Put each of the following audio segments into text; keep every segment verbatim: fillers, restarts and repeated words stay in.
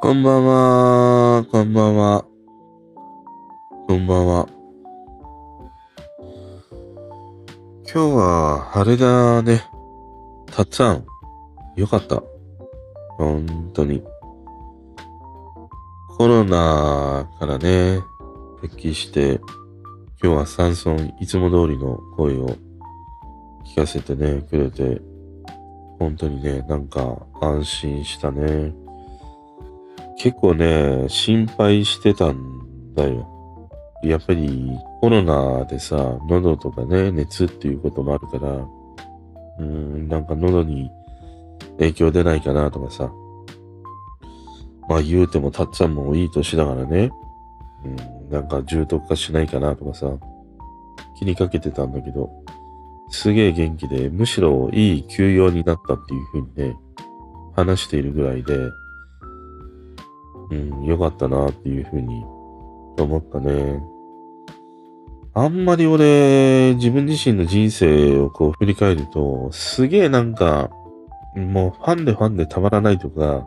こんばんはー、こんばんは。こんばんは。今日は晴れだね。たっちゃん、よかった。ほんとに。コロナからね、復帰して、今日は山村いつも通りの声を聞かせてね、くれて、本当にね、なんか安心したね。結構ね、心配してたんだよ。やっぱりコロナでさ、喉とかね、熱っていうこともあるから、うーん、なんか喉に影響出ないかなとかさ。まあ言うてもたっちゃんもいい年だからね。うん、なんか重篤化しないかなとかさ、気にかけてたんだけど、すげえ元気で、むしろいい休養になったっていう風にね、話しているぐらいで、うん、よかったなっていう風に思ったね。あんまり俺、自分自身の人生をこう振り返ると、すげえなんか、もうファンでファンでたまらないとか、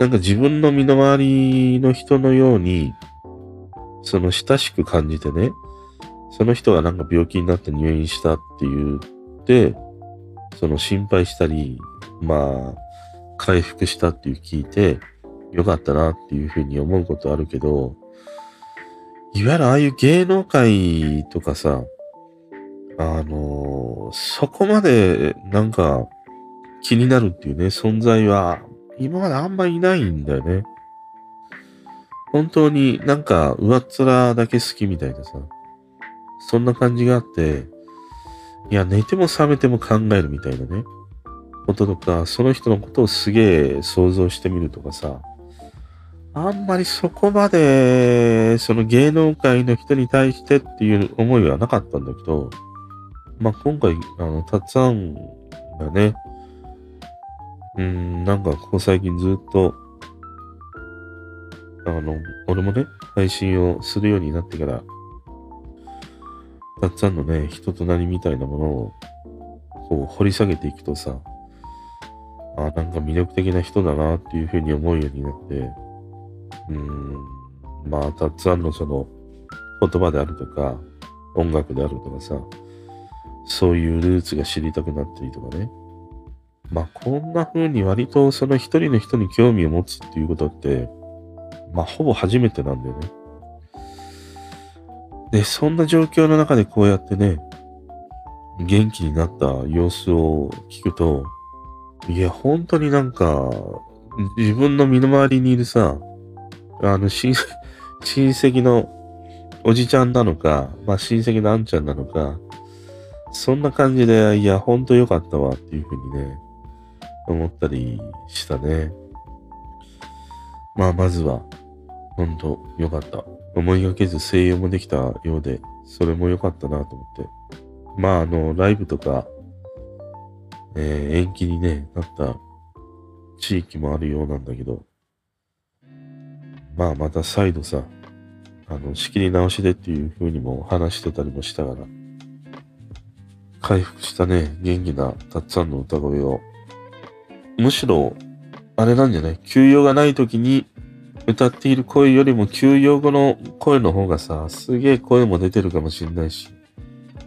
なんか自分の身の回りの人のように、その親しく感じてね、その人がなんか病気になって入院したって言って、その心配したり、まあ、回復したっていう聞いて、よかったなっていうふうに思うことあるけど、いわゆるああいう芸能界とかさ、あの、そこまでなんか気になるっていうね、存在は、今まであんまいないんだよね。本当になんか上っ面だけ好きみたいなさ、そんな感じがあって、いや、寝ても覚めても考えるみたいなね、こととか、その人のことをすげえ想像してみるとかさ、あんまりそこまで、その芸能界の人に対してっていう思いはなかったんだけど、まあ、今回、あの、たっちゃんがね、うーん、なんかここ最近ずっと、あの、俺もね、配信をするようになってから、たっちゃんのね、人となりみたいなものを、こう、掘り下げていくとさ、あ、なんか魅力的な人だなっていうふうに思うようになって、うーん、まあ、たっちゃんのその、言葉であるとか、音楽であるとかさ、そういうルーツが知りたくなったりとかね、まあ、こんな風に割とその一人の人に興味を持つっていうことって、まあ、ほぼ初めてなんだよね。で、そんな状況の中でこうやってね、元気になった様子を聞くと、いや、本当になんか、自分の身の回りにいるさ、あの、親戚のおじちゃんなのか、まあ、親戚のあんちゃんなのか、そんな感じで、いや、本当良かったわっていう風にね、思ったりしたね。まあまずは本当良かった。思いがけず声援もできたようで、それも良かったなと思って、まああのライブとか、えー、延期に、ね、なった地域もあるようなんだけど、まあまた再度さ、あの仕切り直しでっていう風にも話してたりもしたから、回復したね、元気なたっちゃんの歌声を、むしろあれなんじゃない、休養がない時に歌っている声よりも休養後の声の方がさ、すげえ声も出てるかもしれないし、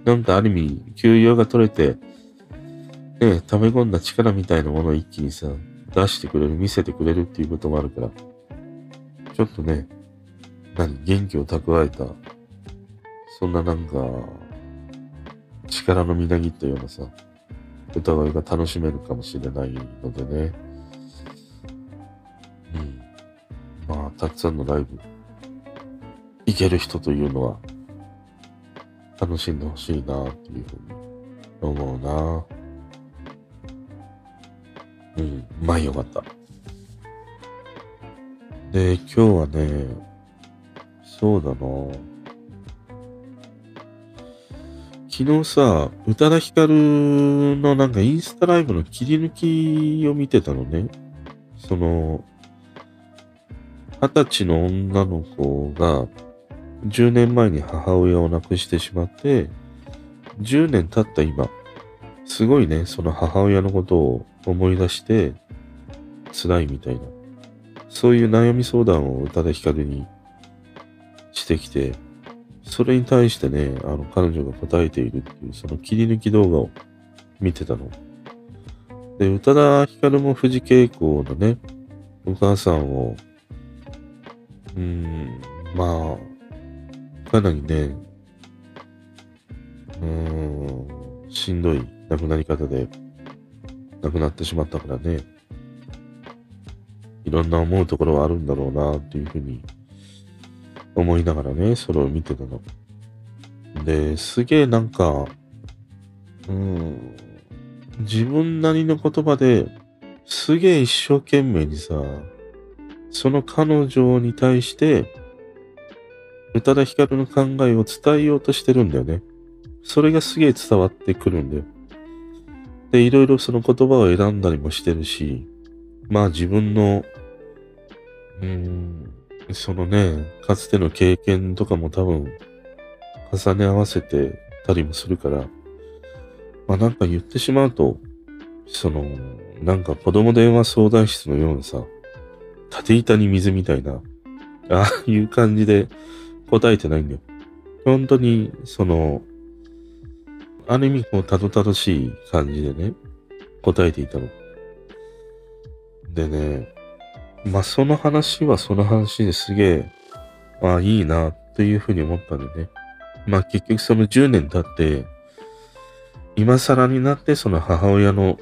なんかある意味休養が取れて、ね、溜め込んだ力みたいなものを一気にさ、出してくれる、見せてくれるっていうこともあるから、ちょっとね、何、元気を蓄えた、そんななんか力のみなぎったようなさ、歌声が楽しめるかもしれないのでね。うん。まあ、たっちゃんのライブ、行ける人というのは、楽しんでほしいな、っていうふうに思うな。うん、まあよかった。で、今日はね、そうだな。昨日さ、宇多田ヒカルのなんかインスタライブの切り抜きを見てたのね。その、二十歳の女の子がじゅうねんまえに母親を亡くしてしまって、じゅうねん経った今、すごいね、その母親のことを思い出して辛いみたいなそういう悩み相談を宇多田ヒカルにしてきて、それに対してね、あの、彼女が答えているっていう、その切り抜き動画を見てたの。で、宇多田ヒカルも富士恵子のね、お母さんを、うーん、まあ、かなりね、うーん、しんどい亡くなり方で、亡くなってしまったからね、いろんな思うところはあるんだろうな、っていうふうに、思いながらね、それを見てたの。で、すげえなんか、うーん、自分なりの言葉ですげえ一生懸命にさ、その彼女に対して、宇多田ヒカルの考えを伝えようとしてるんだよね。それがすげえ伝わってくるんだよ。で、いろいろその言葉を選んだりもしてるし、まあ自分の、うーん、そのね、かつての経験とかも多分、重ね合わせてたりもするから、まあなんか言ってしまうと、その、なんか子供電話相談室のようなさ、縦板に水みたいな、ああいう感じで答えてないんだよ。本当に、その、ある意味こう、たどたどしい感じでね、答えていたの。でね、まあ、その話はその話ですげえ、まあいいな、というふうに思ったんでね。まあ結局そのじゅうねん経って、今更になってその母親の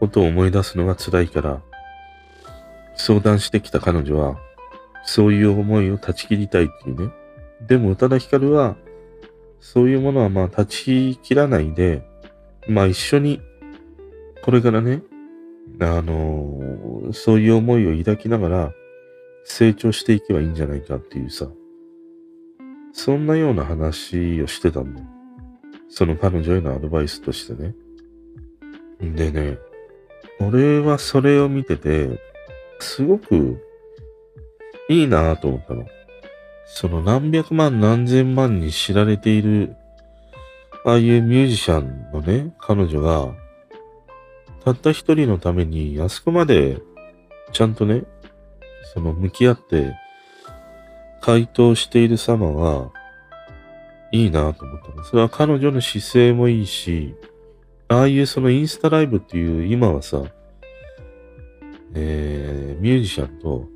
ことを思い出すのが辛いから、相談してきた彼女は、そういう思いを断ち切りたいっていうね。でも宇多田ヒカルは、そういうものはまあ断ち切らないで、まあ一緒に、これからね、あの、そういう思いを抱きながら成長していけばいいんじゃないかっていうさ、そんなような話をしてたんだよ。その彼女へのアドバイスとしてね。でね、俺はそれを見てて、すごくいいなぁと思ったの。その何百万何千万に知られている、ああいうミュージシャンのね、彼女が、たった一人のために、あそこまで、ちゃんとね、その、向き合って、回答している様は、いいなと思ったの。それは彼女の姿勢もいいし、ああいうそのインスタライブっていう、今はさ、えー、ミュージシャンと、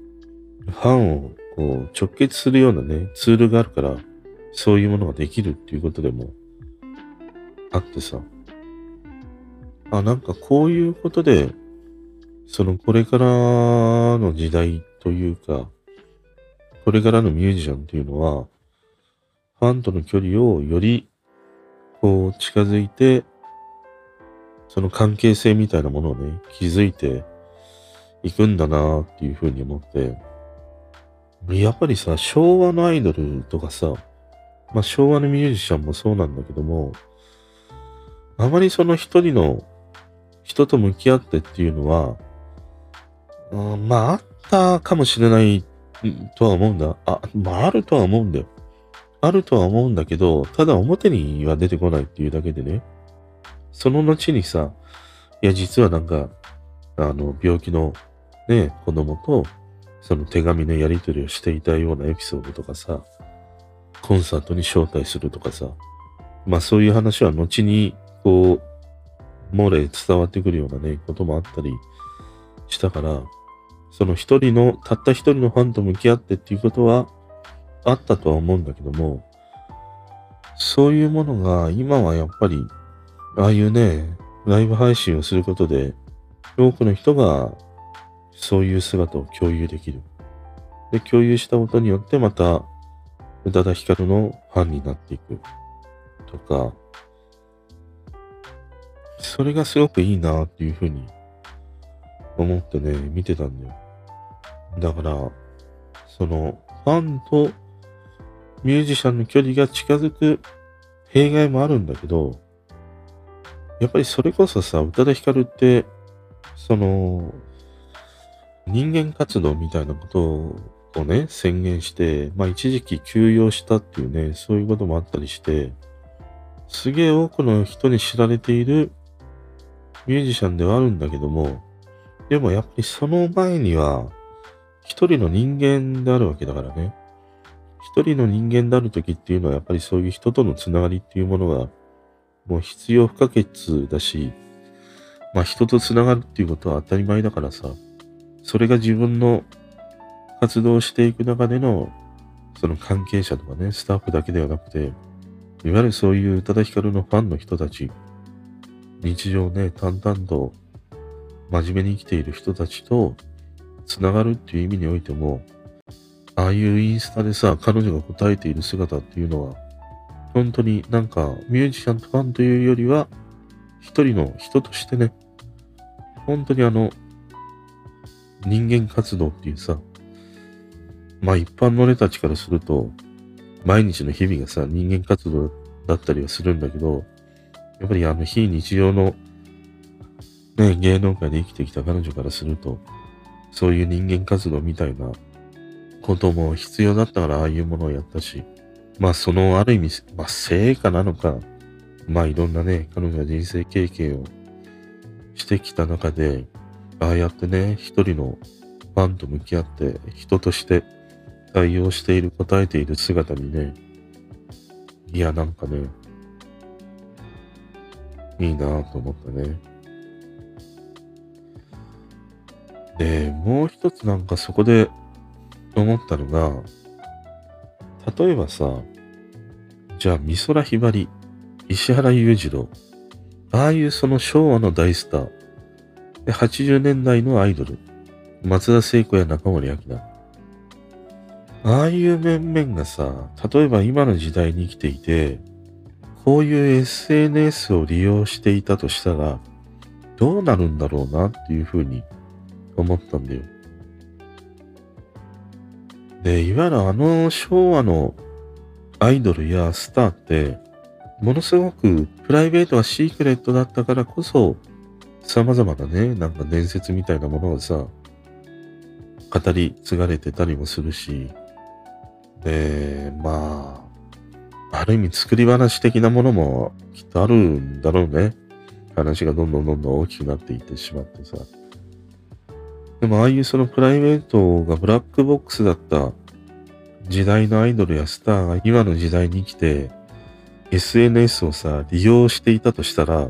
ファンをこう直結するようなね、ツールがあるから、そういうものができるっていうことでも、あってさ、あ、なんかこういうことで、そのこれからの時代というか、これからのミュージシャンというのは、ファンとの距離をより、こう近づいて、その関係性みたいなものをね、築いていくんだなっていうふうに思って、やっぱりさ、昭和のアイドルとかさ、まあ昭和のミュージシャンもそうなんだけども、あまりその一人の、人と向き合ってっていうのは、うん、まああったかもしれないとは思うんだ。あ、まああるとは思うんだよ。あるとは思うんだけど、ただ表には出てこないっていうだけでね。その後にさ、いや実はなんか、あの、病気のね、子供と、その手紙のやり取りをしていたようなエピソードとかさ、コンサートに招待するとかさ、まあそういう話は後に、こう、漏れ伝わってくるようなね、こともあったりしたから、その一人の、たった一人のファンと向き合ってっていうことはあったとは思うんだけども、そういうものが今はやっぱり、ああいうね、ライブ配信をすることで、多くの人がそういう姿を共有できる。で、共有したことによってまた、宇多田ヒカルのファンになっていく。とか、それがすごくいいなっていうふうに思ってね、見てたんだよ。だから、その、ファンとミュージシャンの距離が近づく弊害もあるんだけど、やっぱりそれこそさ、宇多田ヒカルって、その、人間活動みたいなことをね、宣言して、まあ一時期休養したっていうね、そういうこともあったりして、すげえ多くの人に知られている、ミュージシャンではあるんだけども、でもやっぱりその前には、一人の人間であるわけだからね。一人の人間であるときっていうのはやっぱりそういう人とのつながりっていうものがもう必要不可欠だし、まあ人とつながるっていうことは当たり前だからさ、それが自分の活動していく中でのその関係者とかね、スタッフだけではなくて、いわゆるそういう宇多田ヒカルのファンの人たち、日常ね、淡々と真面目に生きている人たちとつながるっていう意味においても、ああいうインスタでさ、彼女が答えている姿っていうのは、本当になんかミュージシャンとファンというよりは、一人の人としてね、本当にあの、人間活動っていうさ、まあ一般の俺たちからすると、毎日の日々がさ、人間活動だったりはするんだけど、やっぱりあの非日常の、ね、芸能界で生きてきた彼女からすると、そういう人間活動みたいなことも必要だったからああいうものをやったし、まあそのある意味、まあ成果なのか、まあいろんなね、彼女が人生経験をしてきた中で、ああやってね、一人のファンと向き合って、人として対応している、答えている姿にね、いやなんかね、いいなぁと思ったね。で、もう一つなんかそこで思ったのが、例えばさ、じゃあ美空ひばり、石原裕次郎、ああいうその昭和の大スターで、はちじゅうねんだいのアイドル、松田聖子や中森明菜、ああいう面々がさ、例えば今の時代に生きていて、こういう エスエヌエス を利用していたとしたら、どうなるんだろうなっていうふうに思ったんだよ。で、いわゆるあの昭和のアイドルやスターって、ものすごくプライベートがシークレットだったからこそ、様々なね、なんか伝説みたいなものがさ、語り継がれてたりもするし、で、まあ、ある意味作り話的なものもきっとあるんだろうね。話がどんどんどんどん大きくなっていってしまってさ。でもああいうそのプライベートがブラックボックスだった時代のアイドルやスターが今の時代に来て エスエヌエス をさ利用していたとしたら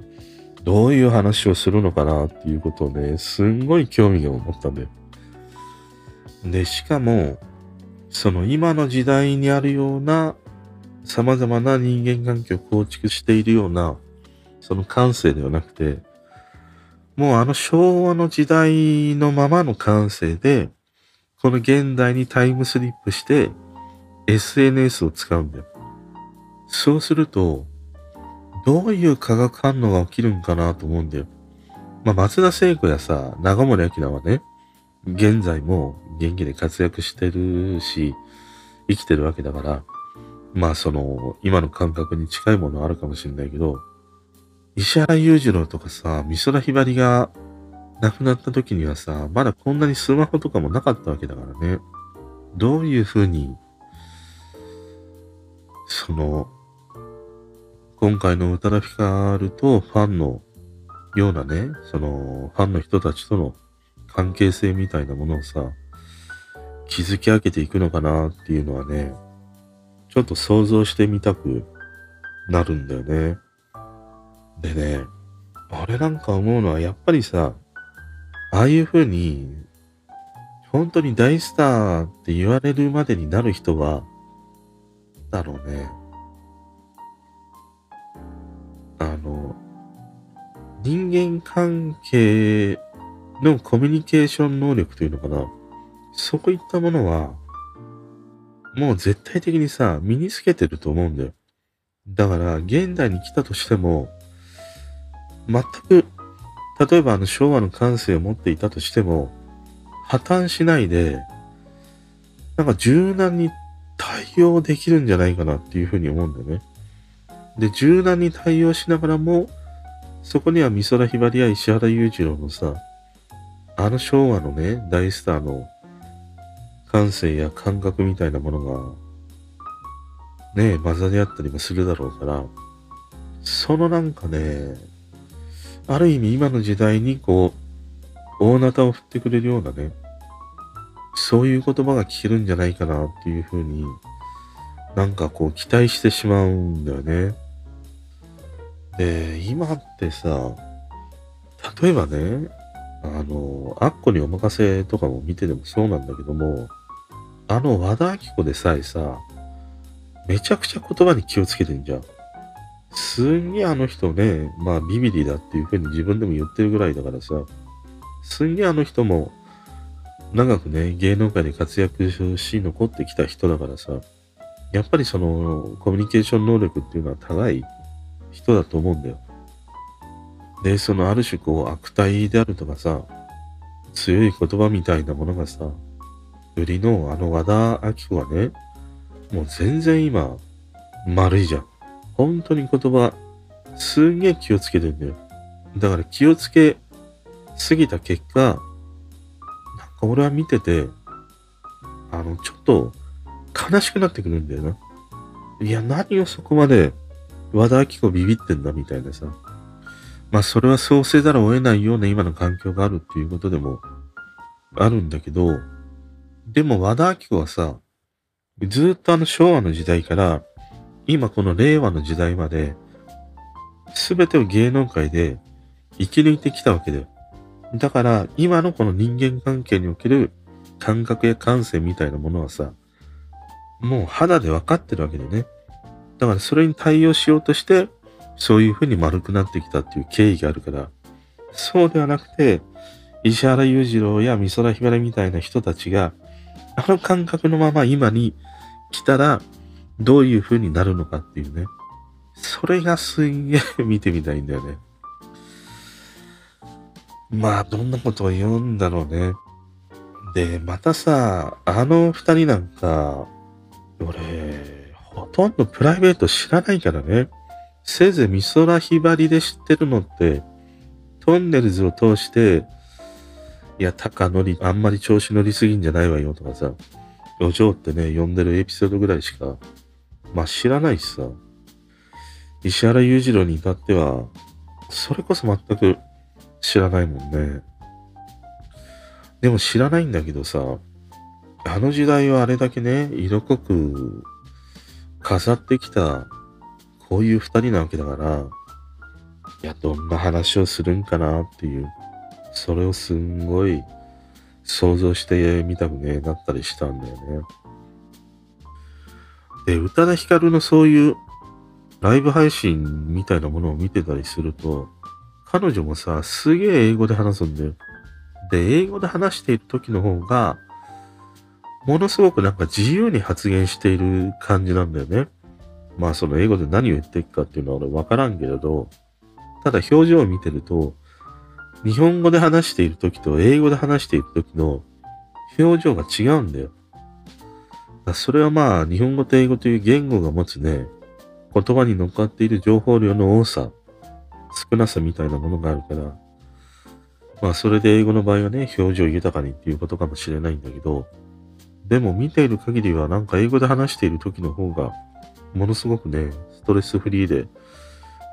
どういう話をするのかなっていうことをね、すんごい興味を持ったんだよ。で、しかもその今の時代にあるような様々な人間関係を構築しているようなその感性ではなくて、もうあの昭和の時代のままの感性で、この現代にタイムスリップして エスエヌエス を使うんだよ。そうすると、どういう化学反応が起きるんかなと思うんだよ。まあ、松田聖子やさ、中森明菜はね、現在も元気で活躍してるし、生きてるわけだから、まあその、今の感覚に近いものはあるかもしれないけど、石原裕次郎とかさ、美空ひばりが亡くなった時にはさ、まだこんなにスマホとかもなかったわけだからね。どういうふうに、その、今回の宇多田ヒカルとファンのようなね、その、ファンの人たちとの関係性みたいなものをさ、築き上げていくのかなっていうのはね、ちょっと想像してみたくなるんだよね。でね、俺なんか思うのはやっぱりさ、ああいう風に、本当に大スターって言われるまでになる人は、だろうね。あの、人間関係のコミュニケーション能力というのかな。そういったものは、もう絶対的にさ、身につけてると思うんだよ。だから、現代に来たとしても、全く、例えばあの昭和の感性を持っていたとしても、破綻しないで、なんか柔軟に対応できるんじゃないかなっていうふうに思うんだよね。で、柔軟に対応しながらも、そこには美空ひばりや石原裕次郎のさ、あの昭和のね、大スターの感性や感覚みたいなものが、ね、混ざり合ったりもするだろうから、そのなんかね、ある意味今の時代にこう、大なたを振ってくれるようなね、そういう言葉が聞けるんじゃないかなっていうふうになんかこう期待してしまうんだよね。で、今ってさ、例えばね、あの、アッコにお任せとかも見ててもそうなんだけども、あの和田アキ子でさえさ、めちゃくちゃ言葉に気をつけてんじゃん。すんげえあの人ね、まあビビリだっていうふうに自分でも言ってるぐらいだからさ、すんげえあの人も長くね、芸能界で活躍し残ってきた人だからさ、やっぱりそのコミュニケーション能力っていうのは高い人だと思うんだよ。で、そのある種こう悪態であるとかさ、強い言葉みたいなものがさ、売りのあの和田アキ子はね、もう全然今、丸いじゃん。本当に言葉、すんげえ気をつけてんだよ。だから気をつけすぎた結果、なんか俺は見てて、あの、ちょっと悲しくなってくるんだよな。いや、何をそこまで和田アキ子ビビってんだみたいなさ。まあ、それはそうせざるを得ないような今の環境があるっていうことでもあるんだけど、でも和田アキ子はさ、ずーっとあの昭和の時代から、今この令和の時代まで、すべてを芸能界で生き抜いてきたわけだよ。だから、今のこの人間関係における感覚や感性みたいなものはさ、もう肌で分かってるわけだよね。だからそれに対応しようとして、そういうふうに丸くなってきたっていう経緯があるから、そうではなくて、石原裕次郎や美空ひばりみたいな人たちが、あの感覚のまま今に来たらどういう風になるのかっていうね。それがすんげえ見てみたいんだよね。まあどんなことを言うんだろうね。で、またさ、あの二人なんか、俺、ほとんどプライベート知らないからね。せいぜい美空ひばりで知ってるのって、トンネルズを通して、いや、タカ乗り、あんまり調子乗りすぎんじゃないわよとかさ、お嬢ってね、呼んでるエピソードぐらいしか、まあ知らないしさ、石原裕次郎に至っては、それこそ全く知らないもんね。でも知らないんだけどさ、あの時代はあれだけね、色濃く飾ってきた、こういう二人なわけだから、いや、どんな話をするんかなっていう。それをすんごい想像してみたくね、なったりしたんだよね。で、宇多田ヒカルのそういうライブ配信みたいなものを見てたりすると、彼女もさ、すげえ英語で話すんだよ。で、英語で話している時の方が、ものすごくなんか自由に発言している感じなんだよね。まあその英語で何を言っていくかっていうのは俺わからんけれど、ただ表情を見てると、日本語で話している時と英語で話している時の表情が違うんだよ。それはまあ日本語と英語という言語が持つね、言葉に乗っかっている情報量の多さ、少なさみたいなものがあるから、まあそれで英語の場合はね、表情豊かにっていうことかもしれないんだけど、でも見ている限りはなんか英語で話している時の方がものすごくね、ストレスフリーで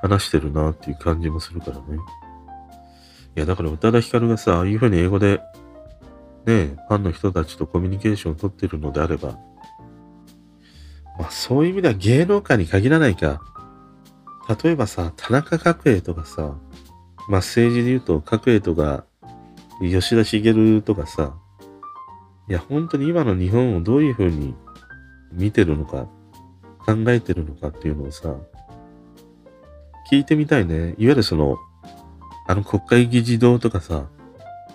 話してるなっていう感じもするからね。いやだから宇多田ヒカルがさ、ああいうふうに英語でね、ファンの人たちとコミュニケーションを取ってるのであれば、まあそういう意味では芸能界に限らないか。例えばさ、田中角栄とかさ、まあ政治で言うと角栄とか吉田茂とかさ、いや本当に今の日本をどういうふうに見てるのか、考えてるのかっていうのをさ、聞いてみたいね。いわゆるそのあの国会議事堂とかさ、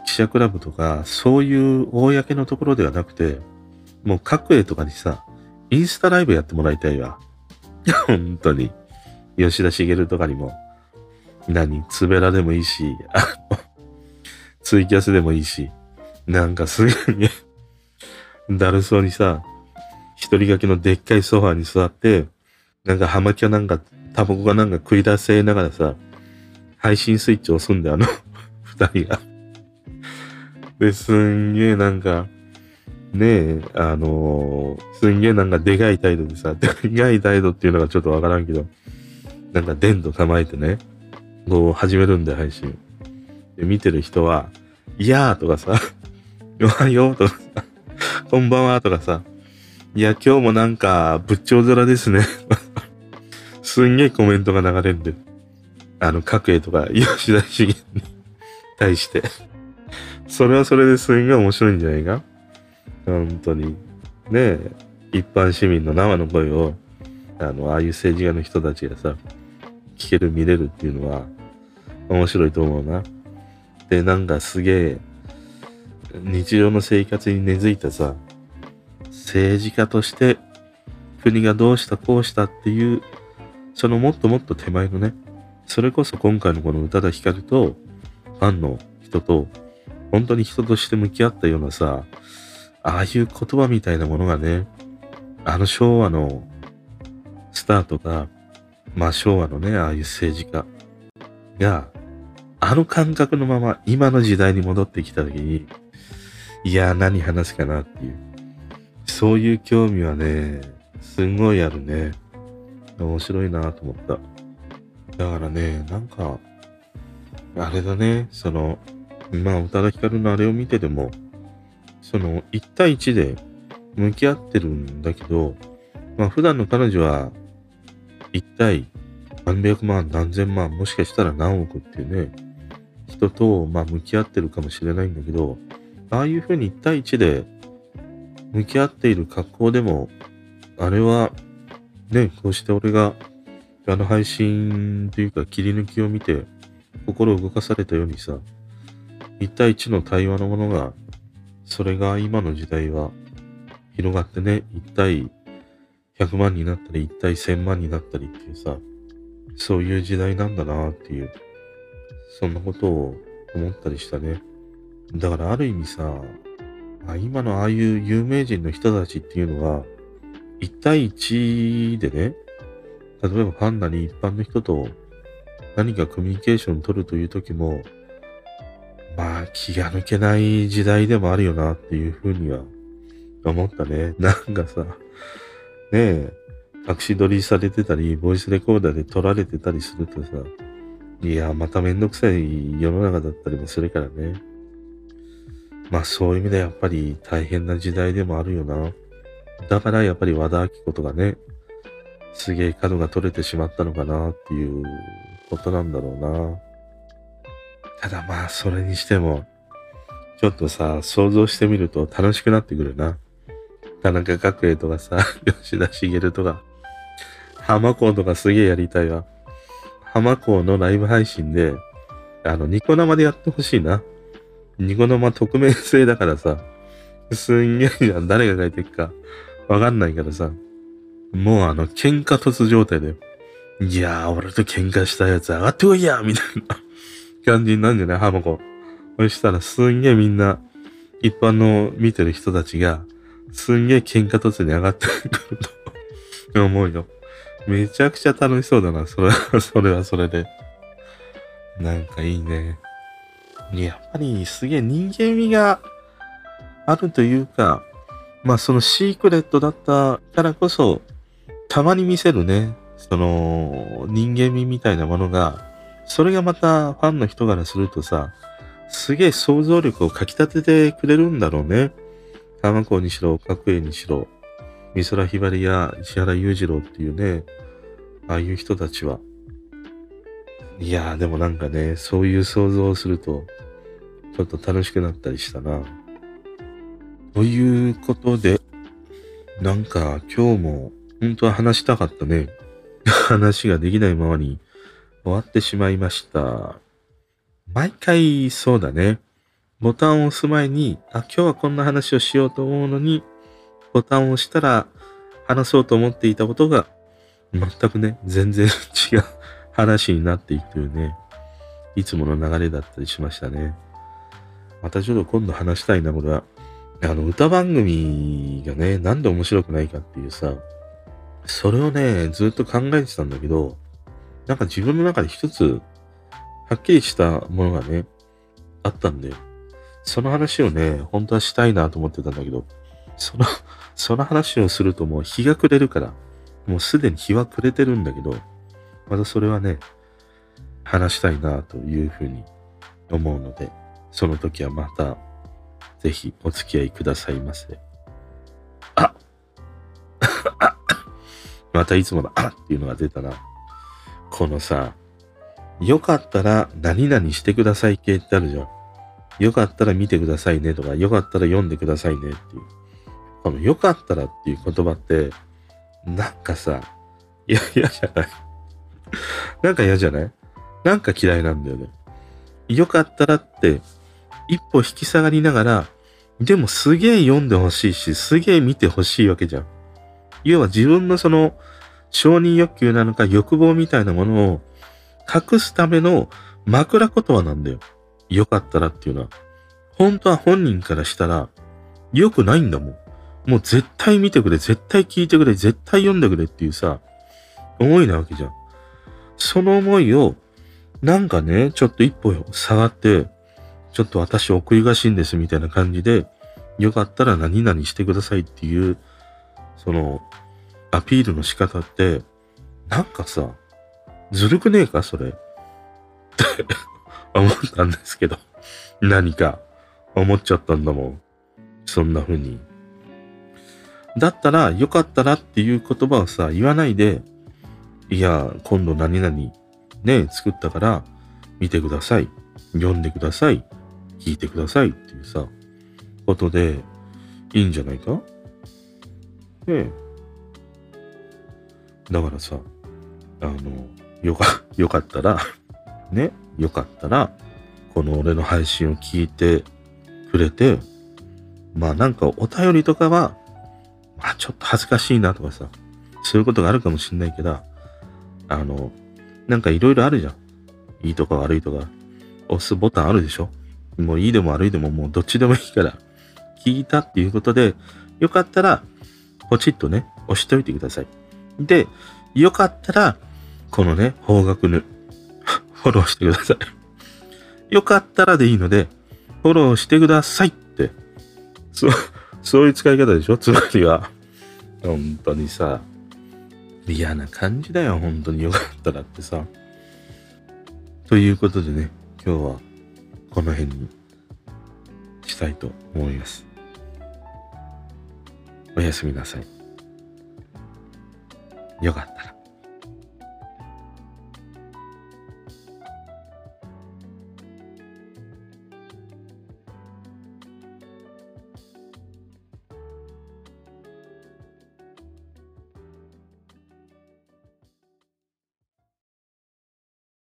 記者クラブとか、そういう公のところではなくて、もう各営とかにさ、インスタライブやってもらいたいわ。本当に。吉田茂とかにも、何、つべらでもいいし、ツイキャスでもいいし、なんかすぐに、だるそうにさ、一人掛けのでっかいソファーに座って、なんか葉巻かなんか、タバコかなんか食い出せながらさ、配信スイッチを押すんだよ、あの二人が。で、すんげえなんか、ねえ、あのー、すんげえなんかでかい態度でさ、でかい態度っていうのがちょっとわからんけど、なんかデンと構えてね、こう始めるんだよ、配信。で、見てる人は、いやーとかさ、おはようとかさ、こんばんはとかさ、いや今日もなんか仏頂面ですねすんげえコメントが流れるんで、あの角栄とか吉田茂に対してそれはそれですんげえ面白いんじゃないか。本当にねえ、一般市民の生の声をあのああいう政治家の人たちがさ聞ける見れるっていうのは面白いと思うな。でなんかすげえ日常の生活に根付いたさ、政治家として国がどうしたこうしたっていう、そのもっともっと手前のね、それこそ今回のこの宇多田ヒカルとファンの人と本当に人として向き合ったようなさ、ああいう言葉みたいなものがね、あの昭和のスターとか、まあ昭和のね、ああいう政治家があの感覚のまま今の時代に戻ってきた時に、いやー何話すかなっていう、そういう興味はねすんごいあるね。面白いなと思った。だからね、なんかあれだね、そのまあ宇多田ヒカルのあれを見てでも、その一対一で向き合ってるんだけど、まあ普段の彼女は一対何百万何千万、もしかしたら何億っていうね人とまあ向き合ってるかもしれないんだけど、ああいうふうに一対一で向き合っている格好でも、あれはね、こうして俺があの配信というか切り抜きを見て心を動かされたようにさ、一対一の対話のものが、それが今の時代は広がってね、一対ひゃくまんになったり一対せんまんになったりっていうさ、そういう時代なんだなっていう、そんなことを思ったりしたね。だからある意味さ、今のああいう有名人の人たちっていうのは、一対一でね、例えばファンなり一般の人と何かコミュニケーション取るという時も、まあ気が抜けない時代でもあるよなっていうふうには思ったね。なんかさ、ねえ、隠し撮りされてたり、ボイスレコーダーで撮られてたりするとさ、いや、まためんどくさい世の中だったりもするからね。まあそういう意味でやっぱり大変な時代でもあるよな。だからやっぱり和田アキ子とかね、すげえ角が取れてしまったのかなっていうことなんだろうな。ただまあそれにしても、ちょっとさ、想像してみると楽しくなってくるな。田中角栄とかさ、吉田茂とか、浜子とかすげえやりたいわ。浜子のライブ配信で、あの、ニコ生でやってほしいな。ニコ生匿名制だからさ、すんげえじゃん、誰が書いてるかわかんないからさ、もうあの喧嘩突状態で、いやー俺と喧嘩したやつ上がってこいやみたいな感じになるんじゃない、ハマコ。そしたらすんげえみんな一般の見てる人たちがすんげえ喧嘩突に上がってくると思うよ。めちゃくちゃ楽しそうだな、それはそれはそれでなんかいいね。やっぱりすげえ人間味があるというか、まあそのシークレットだったからこそ、たまに見せるね、その人間味みたいなものが、それがまたファンの人からするとさ、すげえ想像力をかきたててくれるんだろうね。浜子にしろ、角栄にしろ、美空ひばりや石原裕次郎っていうね、ああいう人たちは。いやーでもなんかね、そういう想像をすると、ちょっと楽しくなったりしたな。ということで、なんか今日も本当は話したかったね。話ができないままに終わってしまいました。毎回そうだね。ボタンを押す前に、あ、今日はこんな話をしようと思うのに、ボタンを押したら話そうと思っていたことが全くね、全然違う話になっていくというね、いつもの流れだったりしましたね。またちょっと今度話したいな、これは。あの、歌番組がね、なんで面白くないかっていうさ、それをね、ずっと考えてたんだけど、なんか自分の中で一つ、はっきりしたものがね、あったんで、その話をね、本当はしたいなと思ってたんだけど、その、その話をするともう日が暮れるから、もうすでに日は暮れてるんだけど、またそれはね、話したいなというふうに思うので、その時はまたぜひお付き合いくださいませ。またいつもだっていうのが出たら、このさ、よかったら何々してください系ってあるじゃん。よかったら見てくださいねとか、よかったら読んでくださいねっていう。このよかったらっていう言葉って、なんかさ、いや、嫌じゃないなんか嫌じゃないなんか嫌いなんだよね。よかったらって、一歩引き下がりながら、でもすげえ読んでほしいし、すげえ見てほしいわけじゃん。要は自分のその、承認欲求なのか欲望みたいなものを隠すための枕言葉なんだよ。よかったらっていうのは。本当は本人からしたら、良くないんだもん。もう絶対見てくれ、絶対聞いてくれ、絶対読んでくれっていうさ、思いなわけじゃん。その思いを、なんかね、ちょっと一歩下がって、ちょっと私送りがしいんですみたいな感じで、よかったら何々してくださいっていう、その、アピールの仕方って、なんかさ、ずるくねえか、それ。って思ったんですけど、何か思っちゃったんだもん。そんな風に。だったら、よかったらっていう言葉をさ、言わないで、いや、今度何々ね、作ったから、見てください。読んでください。聞いてくださいっていうさ、ことでいいんじゃないか？ねえ。だからさ、あの、よか、よかったら、ね、よかったら、この俺の配信を聞いてくれて、まあなんかお便りとかは、まあちょっと恥ずかしいなとかさ、そういうことがあるかもしんないけど、あの、なんかいろいろあるじゃん。いいとか悪いとか。押すボタンあるでしょ。もういいでも悪いでももうどっちでもいいから聞いたっていうことで、よかったらポチッとね押しておいてください。で、よかったらこのね方角ぬフォローしてください。よかったらでいいのでフォローしてくださいって、そうそういう使い方でしょ。つまりは本当にさ、嫌な感じだよ本当に。よかったらってさ、ということでね、今日はこの辺にしたいと思います。おやすみなさい。よかったら。